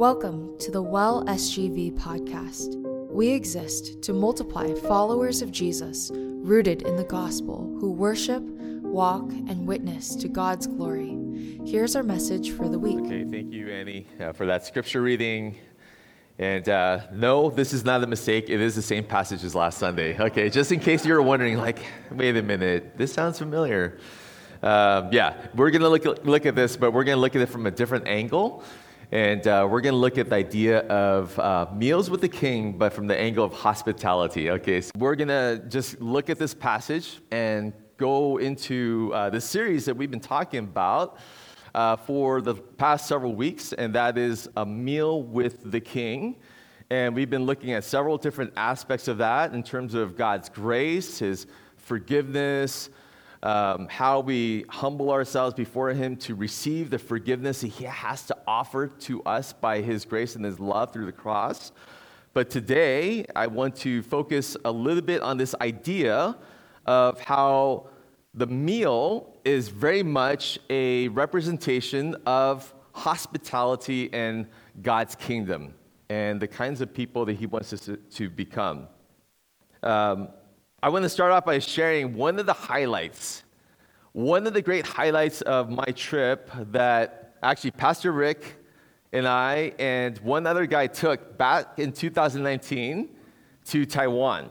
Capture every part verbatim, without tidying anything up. Welcome to the WALL-E podcast. We exist to multiply followers of Jesus rooted in the gospel who worship, walk, and witness to God's glory. Here's our message for the week. Okay, thank you, Annie, uh, for that scripture reading. And uh, no, this is not a mistake. It is the same passage as last Sunday. Okay, just in case you were wondering, like, wait a minute, this sounds familiar. Um, yeah, we're going to look, look at this, but we're going to look at it from a different angle. And uh, we're going to look at the idea of uh, meals with the king, but from the angle of hospitality. Okay, so we're going to just look at this passage and go into uh, the series that we've been talking about uh, for the past several weeks, and that is A Meal with the King. And we've been looking at several different aspects of that in terms of God's grace, His forgiveness, Um, how we humble ourselves before Him to receive the forgiveness that He has to offer to us by His grace and His love through the cross. But today, I want to focus a little bit on this idea of how the meal is very much a representation of hospitality and God's kingdom and the kinds of people that He wants us to, to become. Um, I want to start off by sharing one of the highlights, one of the great highlights of my trip that actually Pastor Rick and I and one other guy took back in two thousand nineteen to Taiwan.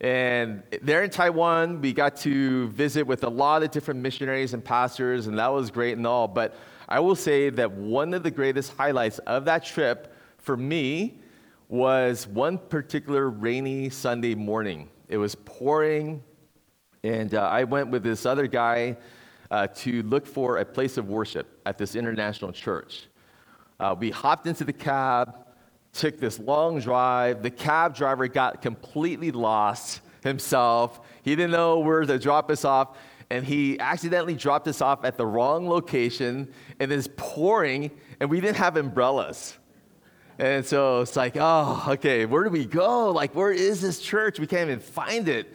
And there in Taiwan, we got to visit with a lot of different missionaries and pastors, and that was great and all. But I will say that one of the greatest highlights of that trip for me was one particular rainy Sunday morning. It was pouring, and uh, I went with this other guy uh, to look for a place of worship at this international church. Uh, we hopped into the cab, took this long drive. The cab driver got completely lost himself. He didn't know where to drop us off, and he accidentally dropped us off at the wrong location, and it's pouring, and we didn't have umbrellas. And so it's like, oh, okay, where do we go? Like, where is this church? We can't even find it.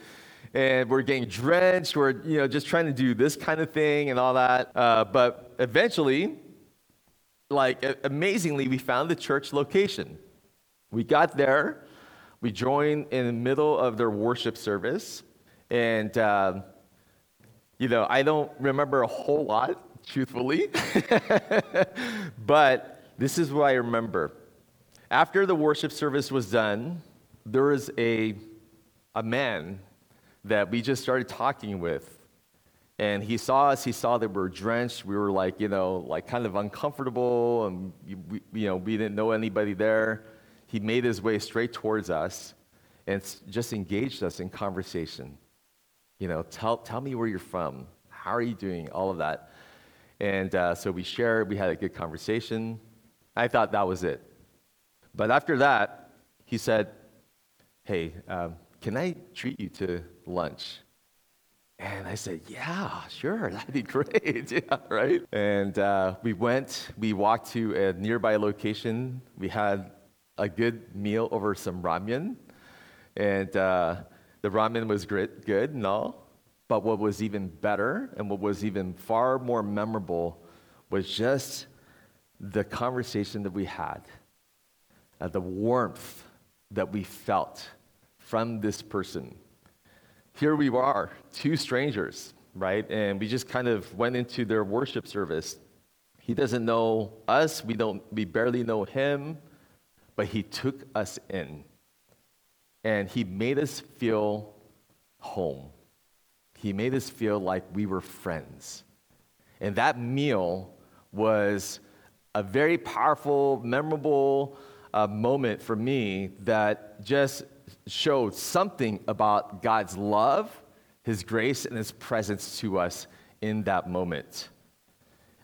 And we're getting drenched. We're, you know, just trying to do this kind of thing and all that. Uh, but eventually, like, amazingly, we found the church location. We got there. We joined in the middle of their worship service. And, uh, you know, I don't remember a whole lot, truthfully. But this is what I remember. After the worship service was done, there was a a man that we just started talking with. And he saw us. He saw that we were drenched. We were like, you know, like kind of uncomfortable. And, we, you know, we didn't know anybody there. He made his way straight towards us and just engaged us in conversation. You know, tell tell me where you're from. How are you doing? All of that. And uh, so we shared. We had a good conversation. I thought that was it. But after that, he said, hey, um, can I treat you to lunch? And I said, yeah, sure, that'd be great, yeah, right? And uh, we went, we walked to a nearby location. We had a good meal over some ramen. And uh, the ramen was great, good and all. But what was even better and what was even far more memorable was just the conversation that we had. Uh, the warmth that we felt from this person. Here we are, two strangers, right? And we just kind of went into their worship service. He doesn't know us. We don't. We barely know him. But He took us in. And He made us feel home. He made us feel like we were friends. And that meal was a very powerful, memorable a moment for me that just showed something about God's love, His grace, and His presence to us in that moment.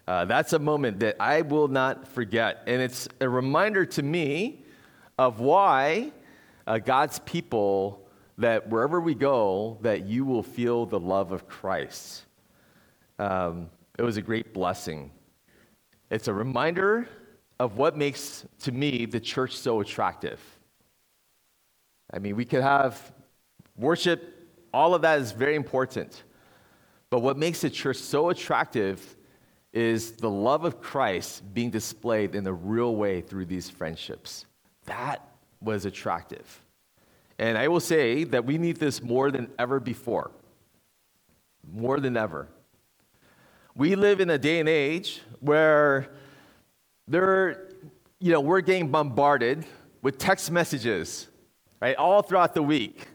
Uh, that's a moment that I will not forget. And it's a reminder to me of why uh, God's people, that wherever we go, that you will feel the love of Christ. Um, it was a great blessing. It's a reminder of what makes, to me, the church so attractive. I mean, we could have worship, all of that is very important. But what makes the church so attractive is the love of Christ being displayed in a real way through these friendships. That was attractive. And I will say that we need this more than ever before. More than ever. We live in a day and age where there, you know, we're getting bombarded with text messages, right, all throughout the week.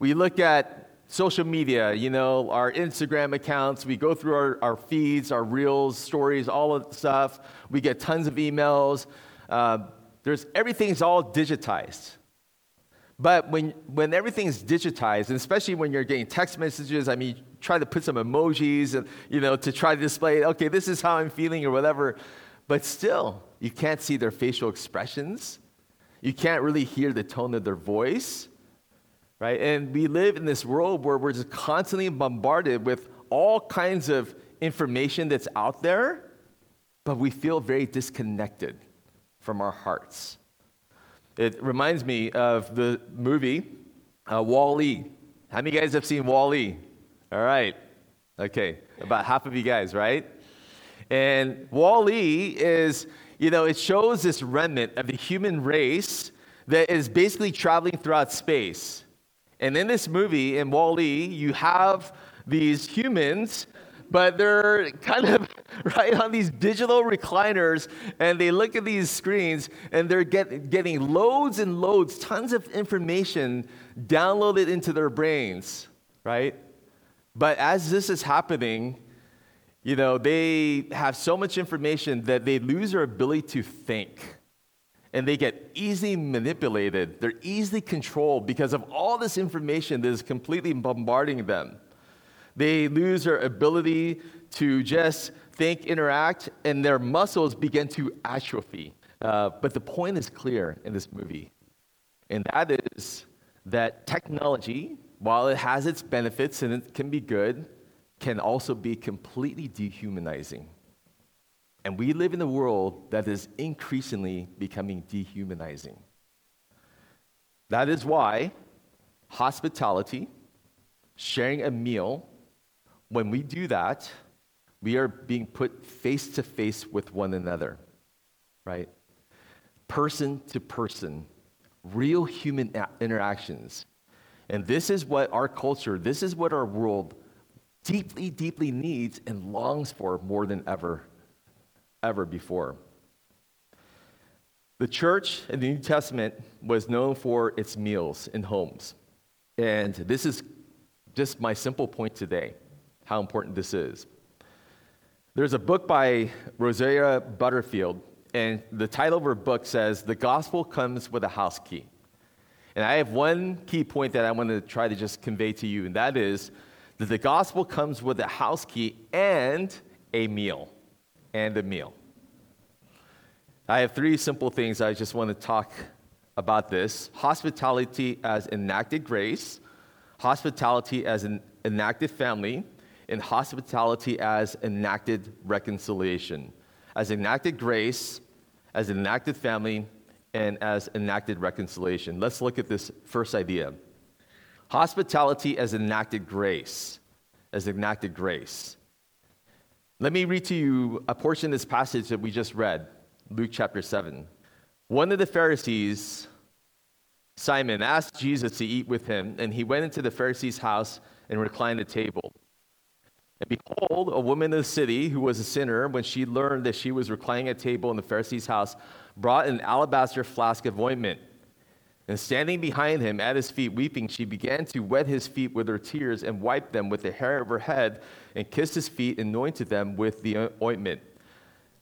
We look at social media, you know, our Instagram accounts, we go through our, our feeds, our reels, stories, all of the stuff. We get tons of emails. Uh, there's everything's all digitized. But when when everything's digitized, and especially when you're getting text messages, I mean, try to put some emojis, and, you know, to try to display, okay, this is how I'm feeling or whatever. But still, you can't see their facial expressions. You can't really hear the tone of their voice, right? And we live in this world where we're just constantly bombarded with all kinds of information that's out there, but we feel very disconnected from our hearts. It reminds me of the movie uh, WALL-E. How many of you guys have seen WALL-E? All right. Okay. About half of you guys, right? And WALL-E is, you know, it shows this remnant of the human race that is basically traveling throughout space. And in this movie, in WALL-E, you have these humans, but they're kind of right on these digital recliners, and they look at these screens, and they're get, getting loads and loads, tons of information downloaded into their brains, right? But as this is happening, you know, they have so much information that they lose their ability to think, and they get easily manipulated. They're easily controlled because of all this information that is completely bombarding them. They lose their ability to just think, interact, and their muscles begin to atrophy. Uh, but the point is clear in this movie, and that is that technology, while it has its benefits and it can be good, can also be completely dehumanizing. And we live in a world that is increasingly becoming dehumanizing. That is why hospitality, sharing a meal, when we do that, we are being put face to face with one another, right? Person to person, real human interactions. And this is what our culture, this is what our world deeply, deeply needs and longs for more than ever, ever before. The church in the New Testament was known for its meals in homes. And this is just my simple point today, how important this is. There's a book by Rosaria Butterfield, and the title of her book says, "The Gospel Comes with a House Key." And I have one key point that I want to try to just convey to you, and that is that the gospel comes with a house key and a meal, and a meal. I have three simple things I just want to talk about this. Hospitality as enacted grace, hospitality as an enacted family, and hospitality as enacted reconciliation. As enacted grace, as enacted family, and as enacted reconciliation. Let's look at this first idea. Hospitality as enacted grace, as enacted grace. Let me read to you a portion of this passage that we just read, Luke chapter seven. One of the Pharisees, Simon, asked Jesus to eat with him, and he went into the Pharisee's house and reclined at table. And behold, a woman of the city who was a sinner, when she learned that she was reclining at table in the Pharisee's house, brought an alabaster flask of ointment. And standing behind him at his feet, weeping, she began to wet his feet with her tears and wiped them with the hair of her head and kissed his feet and anointed them with the ointment.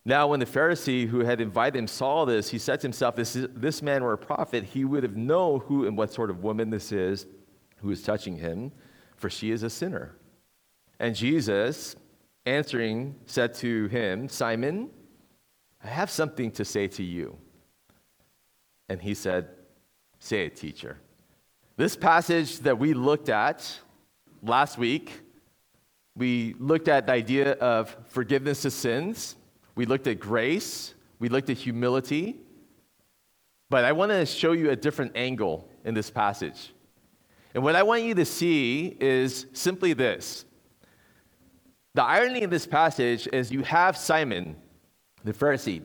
Now when the Pharisee who had invited him saw this, he said to himself, this, is, this man were a prophet, he would have known who and what sort of woman this is who is touching him, for she is a sinner. And Jesus, answering, said to him, Simon, I have something to say to you. And he said, say it, teacher. This passage that we looked at last week, we looked at the idea of forgiveness of sins. We looked at grace. We looked at humility. But I want to show you a different angle in this passage. And what I want you to see is simply this. The irony of this passage is you have Simon, the Pharisee,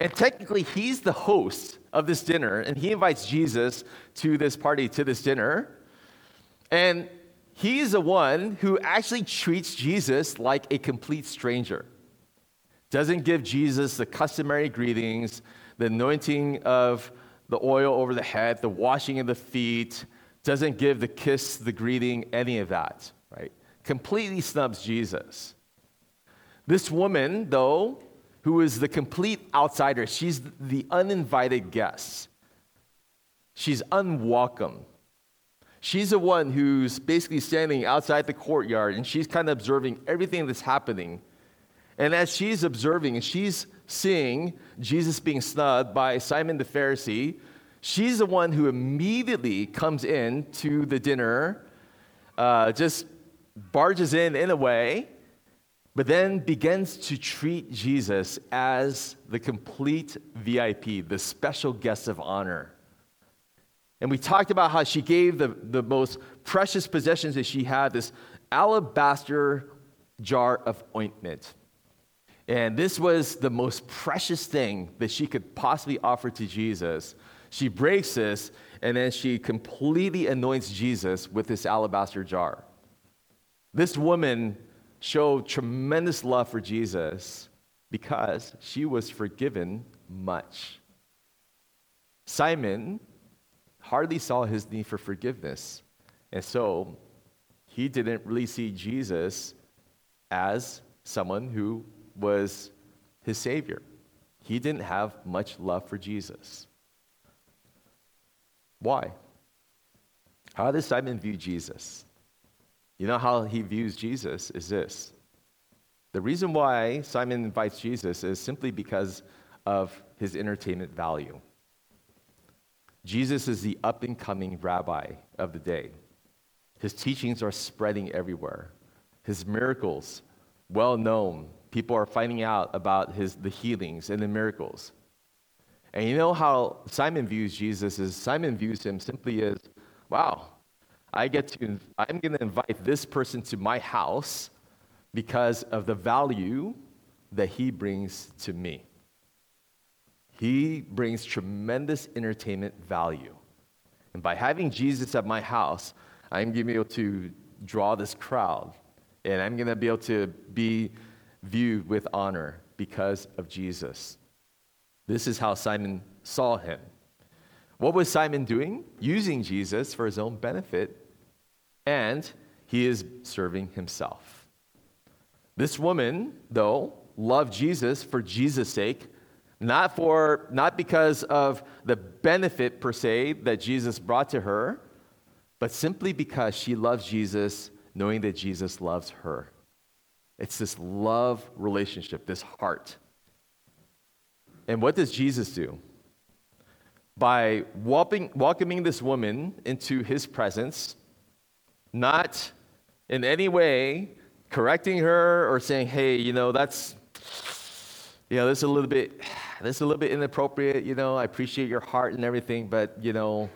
and technically he's the host of this dinner, and he invites Jesus to this party, to this dinner, and he's the one who actually treats Jesus like a complete stranger. Doesn't give Jesus the customary greetings, the anointing of the oil over the head, the washing of the feet, doesn't give the kiss, the greeting, any of that, right? Completely snubs Jesus. This woman, though, who is the complete outsider, she's the uninvited guest. She's unwelcome. She's the one who's basically standing outside the courtyard, and she's kind of observing everything that's happening. And as she's observing, and she's seeing Jesus being snubbed by Simon the Pharisee, she's the one who immediately comes in to the dinner, uh, just barges in in a way, but then begins to treat Jesus as the complete V I P, the special guest of honor. And we talked about how she gave the, the most precious possessions that she had, this alabaster jar of ointment. And this was the most precious thing that she could possibly offer to Jesus. She breaks this, and then she completely anoints Jesus with this alabaster jar. This woman showed tremendous love for Jesus because she was forgiven much. Simon hardly saw his need for forgiveness, and so he didn't really see Jesus as someone who was his Savior. He didn't have much love for Jesus. Why? How does Simon view Jesus? You know how he views Jesus is this. The reason why Simon invites Jesus is simply because of his entertainment value. Jesus is the up-and-coming rabbi of the day. His teachings are spreading everywhere. His miracles, well known. People are finding out about his the healings and the miracles. And you know how Simon views Jesus is Simon views him simply as, wow, I get to I'm going to invite this person to my house because of the value that he brings to me. He brings tremendous entertainment value. And by having Jesus at my house, I'm going to be able to draw this crowd, and I'm going to be able to be viewed with honor because of Jesus. This is how Simon saw him. What was Simon doing? Using Jesus for his own benefit, and he is serving himself. This woman, though, loved Jesus for Jesus' sake, not for not because of the benefit per se that Jesus brought to her, but simply because she loves Jesus, knowing that Jesus loves her. It's this love relationship, this heart. And what does Jesus do? By welcoming this woman into his presence, not in any way correcting her or saying, hey, you know, that's, you know, this is a little bit, this is a little bit inappropriate, you know, I appreciate your heart and everything, but, you know,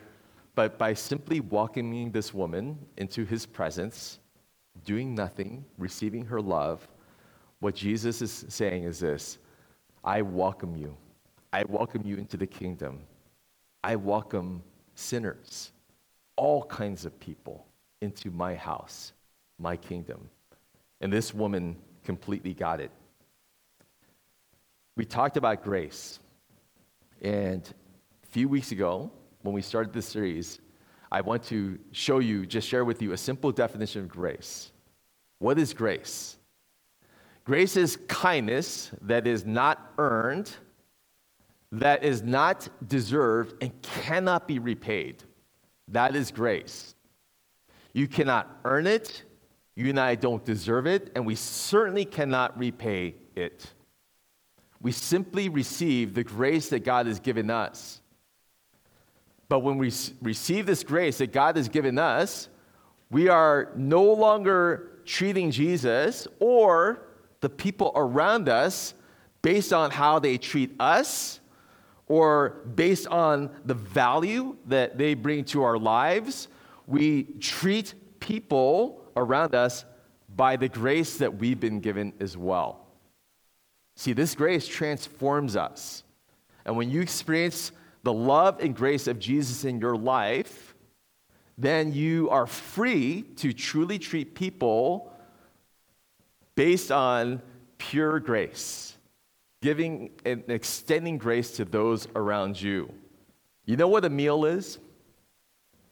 but by simply welcoming this woman into his presence, doing nothing, receiving her love, what Jesus is saying is this: I welcome you. I welcome you into the kingdom. I welcome sinners, all kinds of people, into my house, my kingdom. And this woman completely got it. We talked about grace. And a few weeks ago, when we started this series, I want to show you, just share with you a simple definition of grace. What is grace? Grace is kindness that is not earned, that is not deserved, and cannot be repaid. That is grace. You cannot earn it, you and I don't deserve it, and we certainly cannot repay it. We simply receive the grace that God has given us. But when we receive this grace that God has given us, we are no longer treating Jesus or the people around us based on how they treat us or based on the value that they bring to our lives. We treat people around us by the grace that we've been given as well. See, this grace transforms us. And when you experience the love and grace of Jesus in your life, then you are free to truly treat people based on pure grace, giving and extending grace to those around you. You know what a meal is?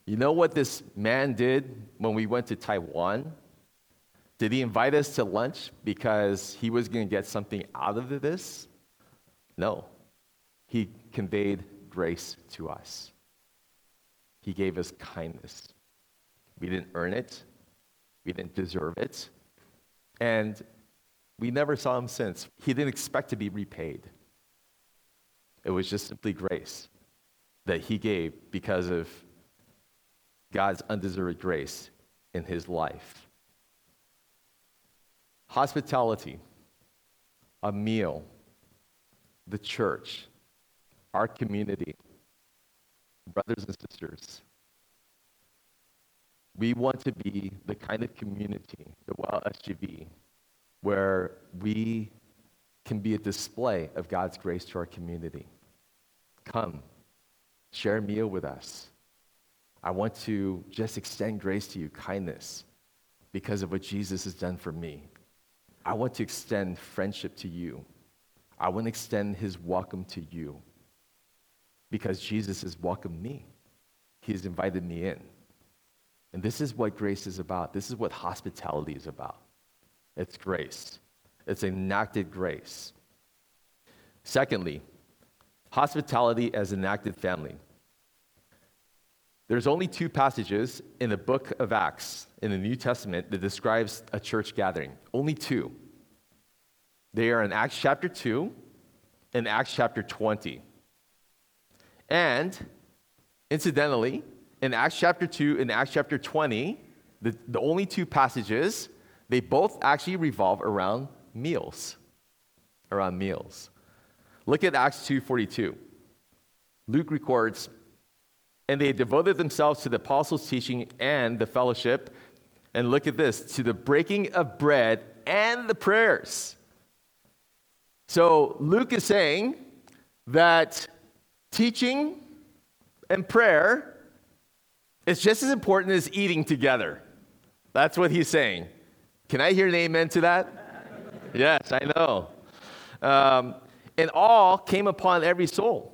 You know what this man did when we went to Taiwan? Did he invite us to lunch because he was going to get something out of this? No. He conveyed grace to us. He gave us kindness. We didn't earn it. We didn't deserve it. And we never saw him since. He didn't expect to be repaid. It was just simply grace that he gave because of God's undeserved grace in his life. Hospitality, a meal, the church, our community, brothers and sisters. We want to be the kind of community, the W A L L S G B, where we can be a display of God's grace to our community. Come, share a meal with us. I want to just extend grace to you, kindness, because of what Jesus has done for me. I want to extend friendship to you. I want to extend his welcome to you, because Jesus has welcomed me. He has invited me in. And this is what grace is about. This is what hospitality is about. It's grace. It's enacted grace. Secondly, hospitality as an enacted family. There's only two passages in the book of Acts in the New Testament that describes a church gathering. Only two. They are in Acts chapter two and Acts chapter twenty. And incidentally, in Acts chapter two and Acts chapter twenty, the, the only two passages, they both actually revolve around meals. Around meals. Look at Acts two forty-two. Luke records, and they devoted themselves to the apostles' teaching and the fellowship. And look at this, to the breaking of bread and the prayers. So Luke is saying that teaching and prayer is just as important as eating together. That's what he's saying. Can I hear an amen to that? Yes, I know. Um, and all came upon every soul.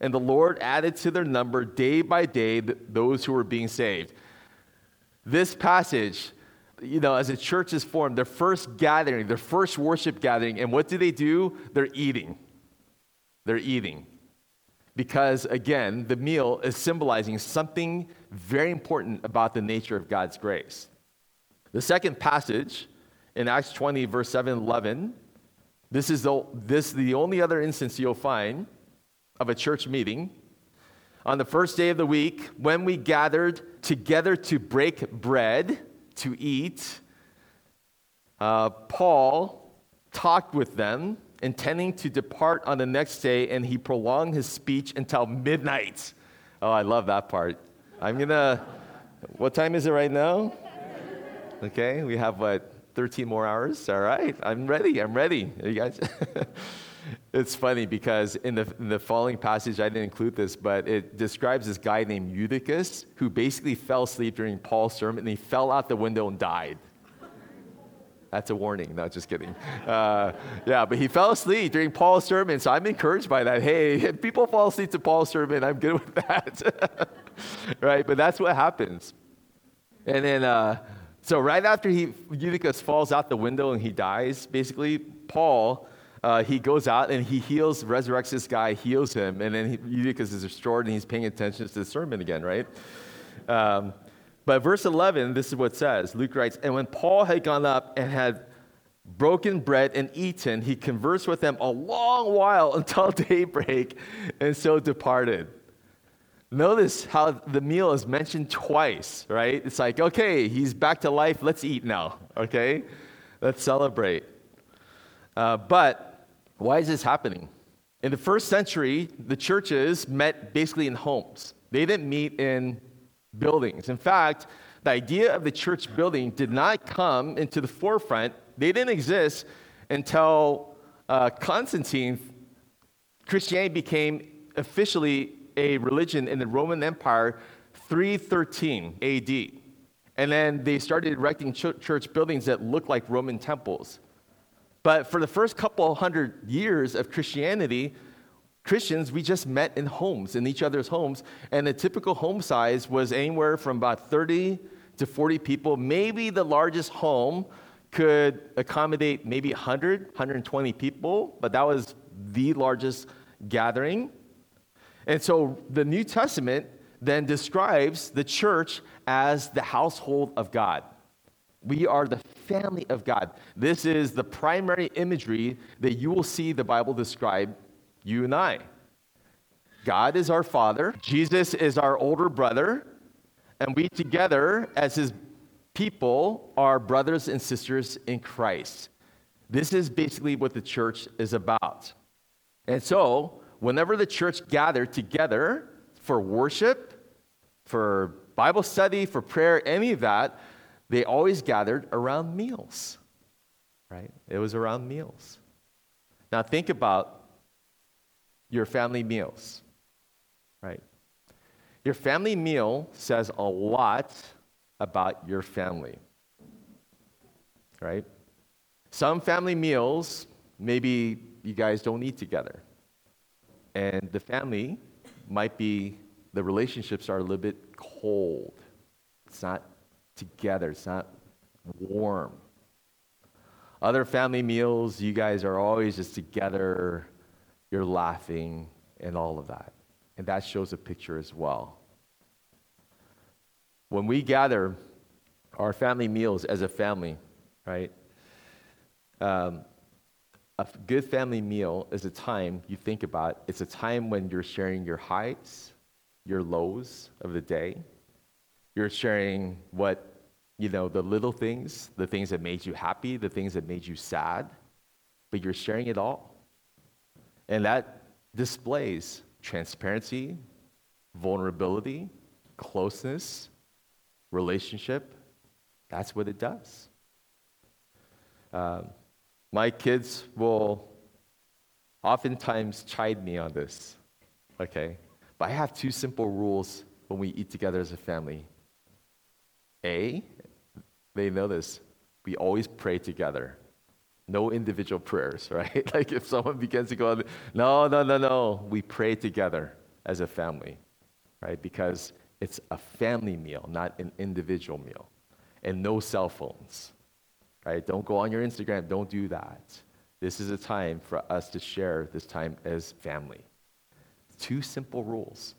And the Lord added to their number day by day those who were being saved. This passage, you know, as a church is formed, their first gathering, their first worship gathering, and what do they do? They're eating. They're eating. Because, again, the meal is symbolizing something very important about the nature of God's grace. The second passage in Acts twenty, verse seven eleven, this is the, this, the only other instance you'll find of a church meeting. On the first day of the week, when we gathered together to break bread, to eat, uh, Paul talked with them, intending to depart on the next day, and he prolonged his speech until midnight. Oh, I love that part. I'm gonna, what time is it right now? Okay, we have, what, thirteen more hours? All right, I'm ready, I'm ready. Are you guys... It's funny because in the, in the following passage, I didn't include this, but it describes this guy named Eutychus who basically fell asleep during Paul's sermon, and he fell out the window and died. That's a warning. No, just kidding. Uh, yeah, but he fell asleep during Paul's sermon, so I'm encouraged by that. Hey, if people fall asleep to Paul's sermon, I'm good with that. Right? But that's what happens. And then, uh, so right after he Eutychus falls out the window and he dies, basically, Paul... Uh, he goes out and he heals, resurrects this guy, heals him, and then Eutychus is restored and he's paying attention to the sermon again, right? Um, But verse eleven, this is what it says. Luke writes, and when Paul had gone up and had broken bread and eaten, he conversed with them a long while until daybreak, and so departed. Notice how the meal is mentioned twice, right? It's like, okay, he's back to life. Let's eat now, okay? Let's celebrate. Uh, but why is this happening? In the first century, the churches met basically in homes. They didn't meet in buildings. In fact, the idea of the church building did not come into the forefront. They didn't exist until uh, Constantine. Christianity became officially a religion in the Roman Empire, three thirteen A D. And then they started erecting ch- church buildings that looked like Roman temples. But for the first couple hundred years of Christianity, Christians, we just met in homes, in each other's homes. And the typical home size was anywhere from about thirty to forty people. Maybe the largest home could accommodate maybe one hundred, one hundred twenty people, but that was the largest gathering. And so the New Testament then describes the church as the household of God. We are the family of God. This is the primary imagery that you will see the Bible describe you and I. God is our Father. Jesus is our older brother. And we together as his people are brothers and sisters in Christ. This is basically what the church is about. And so whenever the church gathered together for worship, for Bible study, for prayer, any of that, they always gathered around meals, right? It was around meals. Now think about your family meals, right? Your family meal says a lot about your family, right? Some family meals, maybe you guys don't eat together. And the family might be, the relationships are a little bit cold. It's not together. It's not warm. Other family meals, you guys are always just together. You're laughing and all of that. And that shows a picture as well. When we gather our family meals as a family, right? Um, A good family meal is a time you think about. It's a time when you're sharing your highs, your lows of the day. You're sharing what, you know, the little things, the things that made you happy, the things that made you sad, but you're sharing it all. And that displays transparency, vulnerability, closeness, relationship. That's what it does. Um, My kids will oftentimes chide me on this, okay? But I have two simple rules when we eat together as a family. A, they know this, we always pray together. No individual prayers, right? Like if someone begins to go, no, no, no, no, we pray together as a family, right? Because it's a family meal, not an individual meal. And no cell phones. Right? Don't go on your Instagram. Don't do that. This is a time for us to share this time as family. Two simple rules.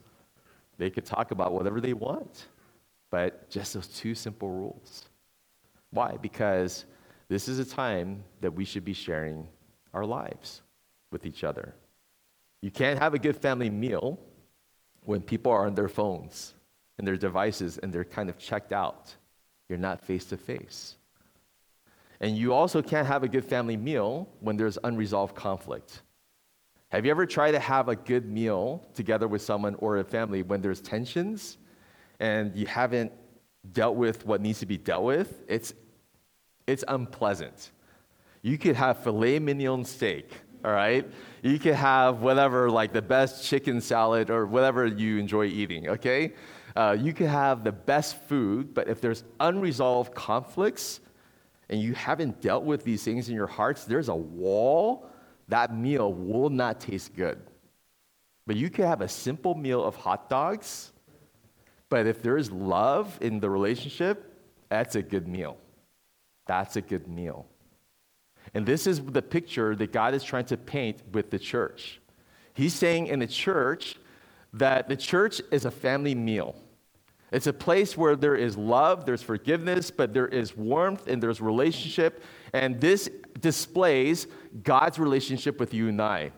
They could talk about whatever they want, but just those two simple rules. Why? Because this is a time that we should be sharing our lives with each other. You can't have a good family meal when people are on their phones and their devices and they're kind of checked out. You're not face-to-face. And you also can't have a good family meal when there's unresolved conflict. Have you ever tried to have a good meal together with someone or a family when there's tensions and you haven't dealt with what needs to be dealt with? It's it's unpleasant. You could have filet mignon steak, all right? You could have whatever, like the best chicken salad or whatever you enjoy eating, okay? Uh, you could have the best food, but if there's unresolved conflicts, and you haven't dealt with these things in your hearts, there's a wall, that meal will not taste good. But you could have a simple meal of hot dogs, but if there is love in the relationship, that's a good meal. That's a good meal. And this is the picture that God is trying to paint with the church. He's saying in the church that the church is a family meal. It's a place where there is love, there's forgiveness, but there is warmth and there's relationship. And this displays God's relationship with you and I.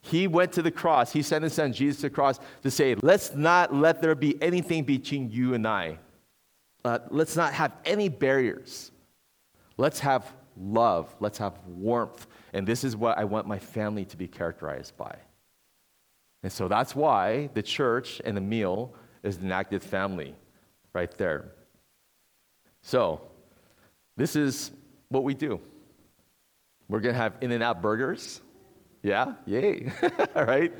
He went to the cross. He sent his son Jesus to the cross to say, let's not let there be anything between you and I. Uh, let's not have any barriers. Let's have love. Let's have warmth. And this is what I want my family to be characterized by. And so that's why the church and the meal is an active family right there. So this is what we do. We're going to have In-N-Out burgers. Yeah? Yay. All right.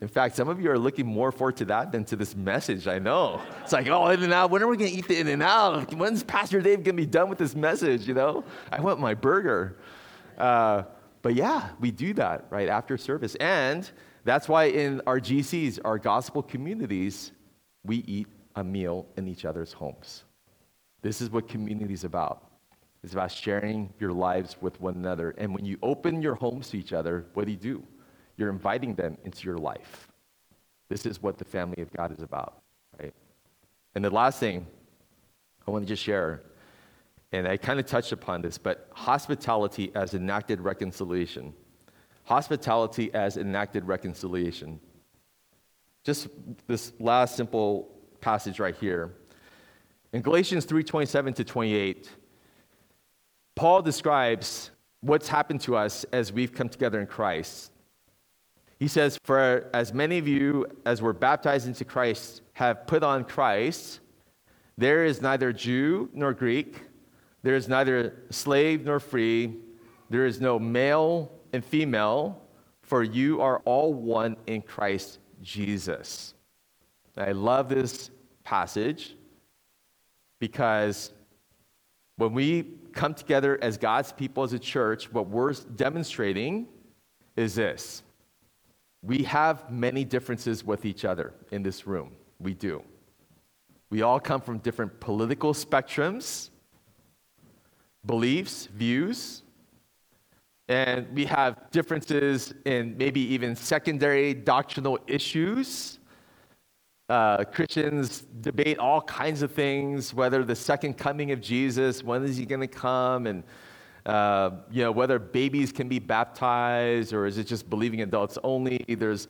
In fact, some of you are looking more forward to that than to this message, I know. It's like, oh, In-N-Out, when are we going to eat the In-N-Out? When's Pastor Dave going to be done with this message, you know? I want my burger. Uh, but yeah, we do that right after service. And that's why in our G Cs, our gospel communities, we eat a meal in each other's homes. This is what community is about. It's about sharing your lives with one another. And when you open your homes to each other, what do you do? You're inviting them into your life. This is what the family of God is about, right? And the last thing I want to just share, and I kind of touched upon this, but hospitality as enacted reconciliation. Hospitality as enacted reconciliation. Just this last simple passage right here. In Galatians three twenty-seven to twenty-eight, Paul describes what's happened to us as we've come together in Christ. He says, for as many of you as were baptized into Christ have put on Christ, there is neither Jew nor Greek, there is neither slave nor free, there is no male and female, for you are all one in Christ Jesus. I love this passage because when we come together as God's people, as a church, what we're demonstrating is this. We have many differences with each other in this room. We do. We all come from different political spectrums, beliefs, views, and we have differences in maybe even secondary doctrinal issues. Uh, Christians debate all kinds of things, whether the second coming of Jesus, when is he going to come, and uh, you know whether babies can be baptized, or is it just believing adults only? There's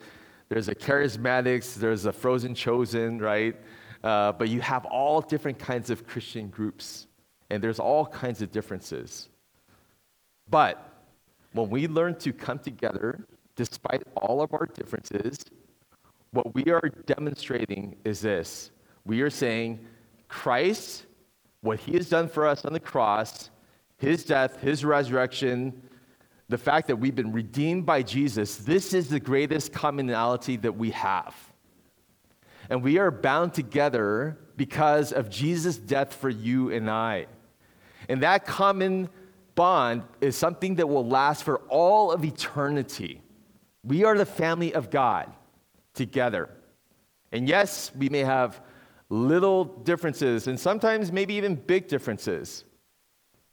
there's a charismatics, there's a frozen chosen, right? Uh, but you have all different kinds of Christian groups, and there's all kinds of differences. But when we learn to come together, despite all of our differences, what we are demonstrating is this. We are saying Christ, what he has done for us on the cross, his death, his resurrection, the fact that we've been redeemed by Jesus, this is the greatest commonality that we have. And we are bound together because of Jesus' death for you and I. And that common bond is something that will last for all of eternity. We are the family of God together. And yes, we may have little differences and sometimes maybe even big differences,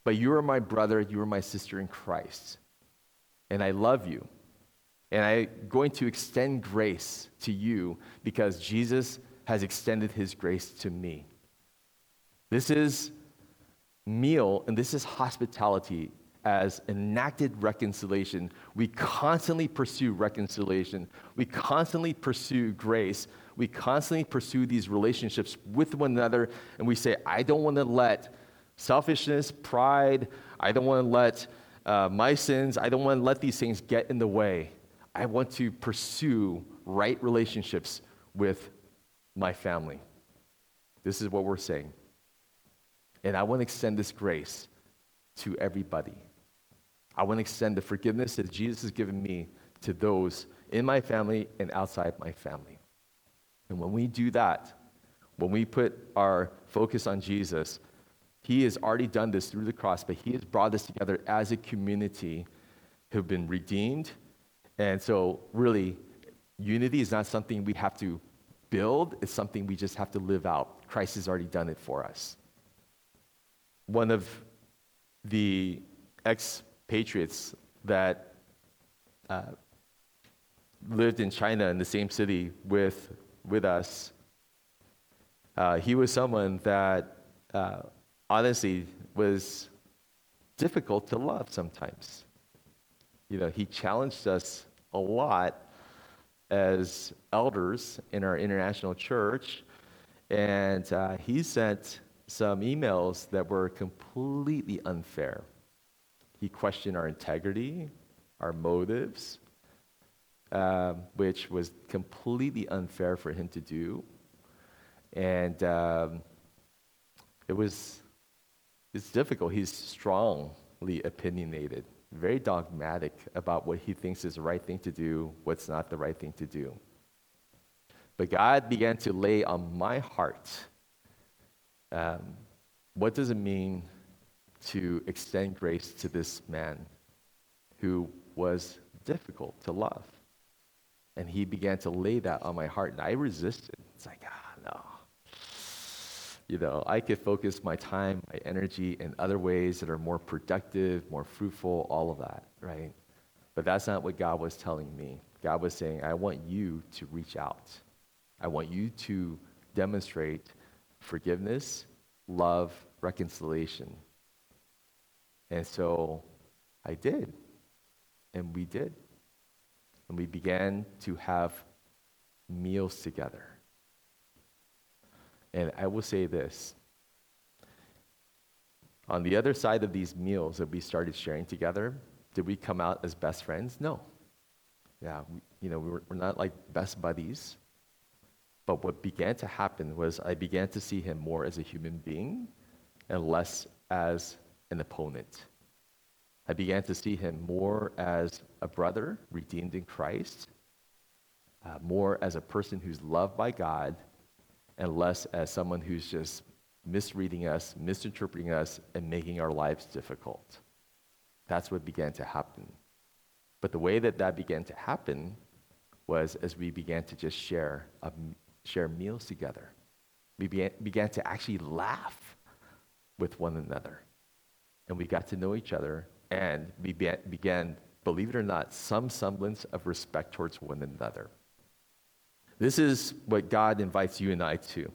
but you are my brother, you are my sister in Christ, and I love you, and I'm going to extend grace to you because Jesus has extended his grace to me. This is meal, and this is hospitality as enacted reconciliation. We constantly pursue reconciliation. We constantly pursue grace. We constantly pursue these relationships with one another, and we say, I don't want to let selfishness, pride, I don't want to let uh, my sins, I don't want to let these things get in the way. I want to pursue right relationships with my family. This is what we're saying. And I want to extend this grace to everybody. I want to extend the forgiveness that Jesus has given me to those in my family and outside my family. And when we do that, when we put our focus on Jesus, he has already done this through the cross, but he has brought us together as a community who've been redeemed. And so really, unity is not something we have to build. It's something we just have to live out. Christ has already done it for us. One of the expatriates that uh, lived in China in the same city with with us, Uh, he was someone that uh, honestly was difficult to love sometimes. You know, he challenged us a lot as elders in our international church, and uh, he sent some emails that were completely unfair. He questioned our integrity, our motives, uh, which was completely unfair for him to do. And um, it was, it's difficult. He's strongly opinionated, very dogmatic about what he thinks is the right thing to do, what's not the right thing to do. But God began to lay on my heart, um, what does it mean to extend grace to this man who was difficult to love? And he began to lay that on my heart, and I resisted. It's like, ah, no. You know, I could focus my time, my energy in other ways that are more productive, more fruitful, all of that, right? But that's not what God was telling me. God was saying, I want you to reach out. I want you to demonstrate forgiveness, love, reconciliation. And so I did, and we did. And we began to have meals together. And I will say this. On the other side of these meals that we started sharing together, did we come out as best friends? No. Yeah, we, you know, we were, we're not like best buddies. But what began to happen was I began to see him more as a human being and less as an opponent. I began to see him more as a brother redeemed in Christ, uh, more as a person who's loved by God, and less as someone who's just misreading us, misinterpreting us, and making our lives difficult. That's what began to happen. But the way that that began to happen was as we began to just share a, share meals together. We began, began to actually laugh with one another. And we got to know each other, and we be- began, believe it or not, some semblance of respect towards one another. This is what God invites you and I to.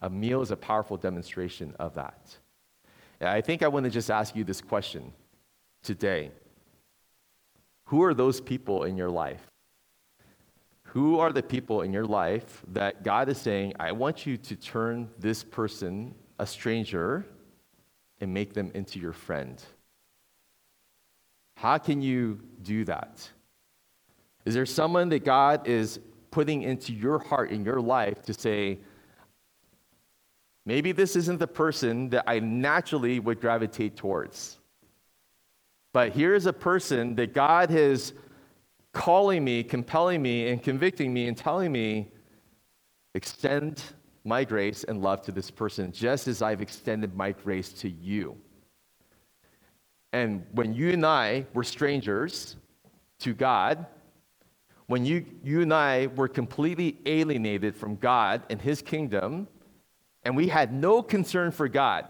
A meal is a powerful demonstration of that. And I think I want to just ask you this question today. Who are those people in your life? Who are the people in your life that God is saying, I want you to turn this person, a stranger, and make them into your friend? How can you do that? Is there someone that God is putting into your heart, in your life, to say, maybe this isn't the person that I naturally would gravitate towards, but here is a person that God is calling me, compelling me, and convicting me, and telling me, extend my grace and love to this person, just as I've extended my grace to you. And when you and I were strangers to God, when you, you and I were completely alienated from God and his kingdom, and we had no concern for God,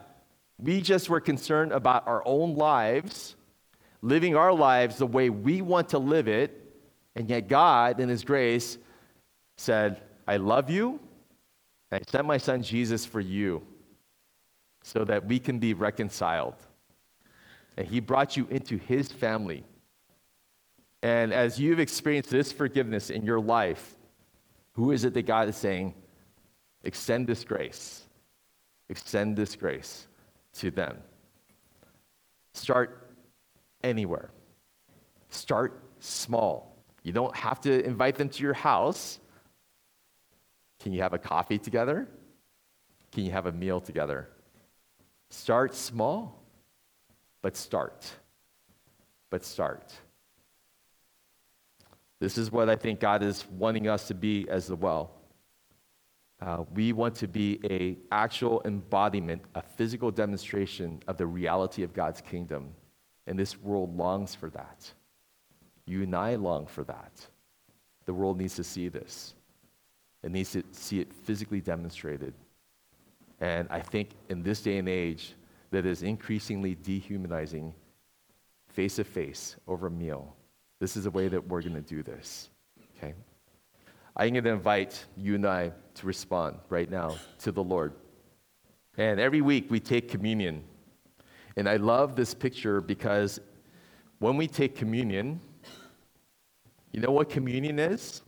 we just were concerned about our own lives, living our lives the way we want to live it, and yet God, in his grace, said, I love you, and I sent my son Jesus for you, so that we can be reconciled. And he brought you into his family. And as you've experienced this forgiveness in your life, who is it that God is saying, extend this grace, extend this grace to them? Start anywhere. Start small. You don't have to invite them to your house. Can you have a coffee together? Can you have a meal together? Start small, but start, but start. This is what I think God is wanting us to be as the well. Uh, we want to be an actual embodiment, a physical demonstration of the reality of God's kingdom. And this world longs for that. You and I long for that. The world needs to see this. It needs to see it physically demonstrated. And I think in this day and age that is increasingly dehumanizing, face-to-face over a meal, this is the way that we're going to do this, okay? I'm going to invite you and I to respond right now to the Lord. And every week we take communion. And I love this picture because when we take communion, you know what communion is?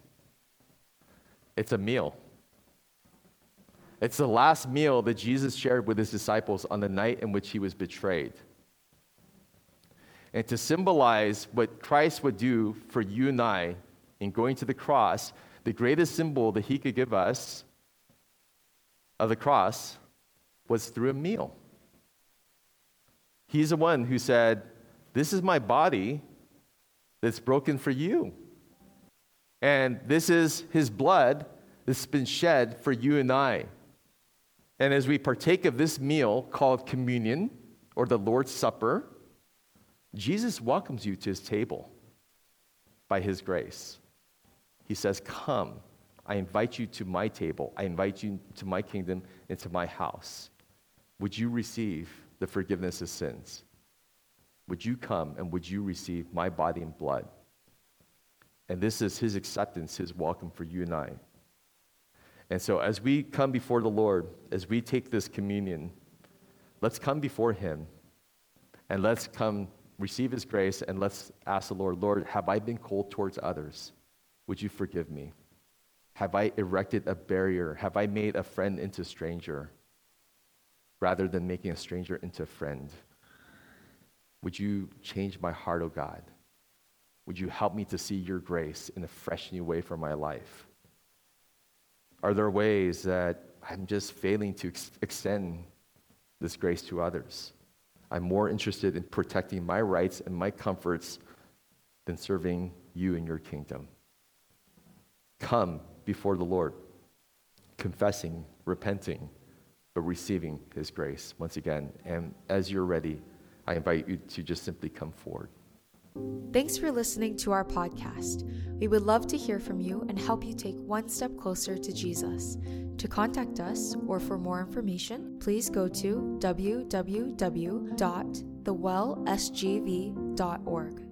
It's a meal. It's the last meal that Jesus shared with his disciples on the night in which he was betrayed. And to symbolize what Christ would do for you and I in going to the cross, the greatest symbol that he could give us of the cross was through a meal. He's the one who said, "This is my body that's broken for you. And this is his blood that's been shed for you and I." And as we partake of this meal called communion or the Lord's Supper, Jesus welcomes you to his table by his grace. He says, "Come, I invite you to my table. I invite you to my kingdom and to my house. Would you receive the forgiveness of sins? Would you come and would you receive my body and blood?" And this is his acceptance, his welcome for you and I. And so as we come before the Lord, as we take this communion, let's come before him and let's come receive his grace, and let's ask the Lord, "Lord, have I been cold towards others? Would you forgive me? Have I erected a barrier? Have I made a friend into a stranger rather than making a stranger into a friend? Would you change my heart, O God? Would you help me to see your grace in a fresh new way for my life? Are there ways that I'm just failing to ex- extend this grace to others? I'm more interested in protecting my rights and my comforts than serving you in your kingdom." Come before the Lord, confessing, repenting, but receiving his grace once again. And as you're ready, I invite you to just simply come forward. Thanks for listening to our podcast. We would love to hear from you and help you take one step closer to Jesus. To contact us or for more information, please go to w w w dot the well s g v dot org.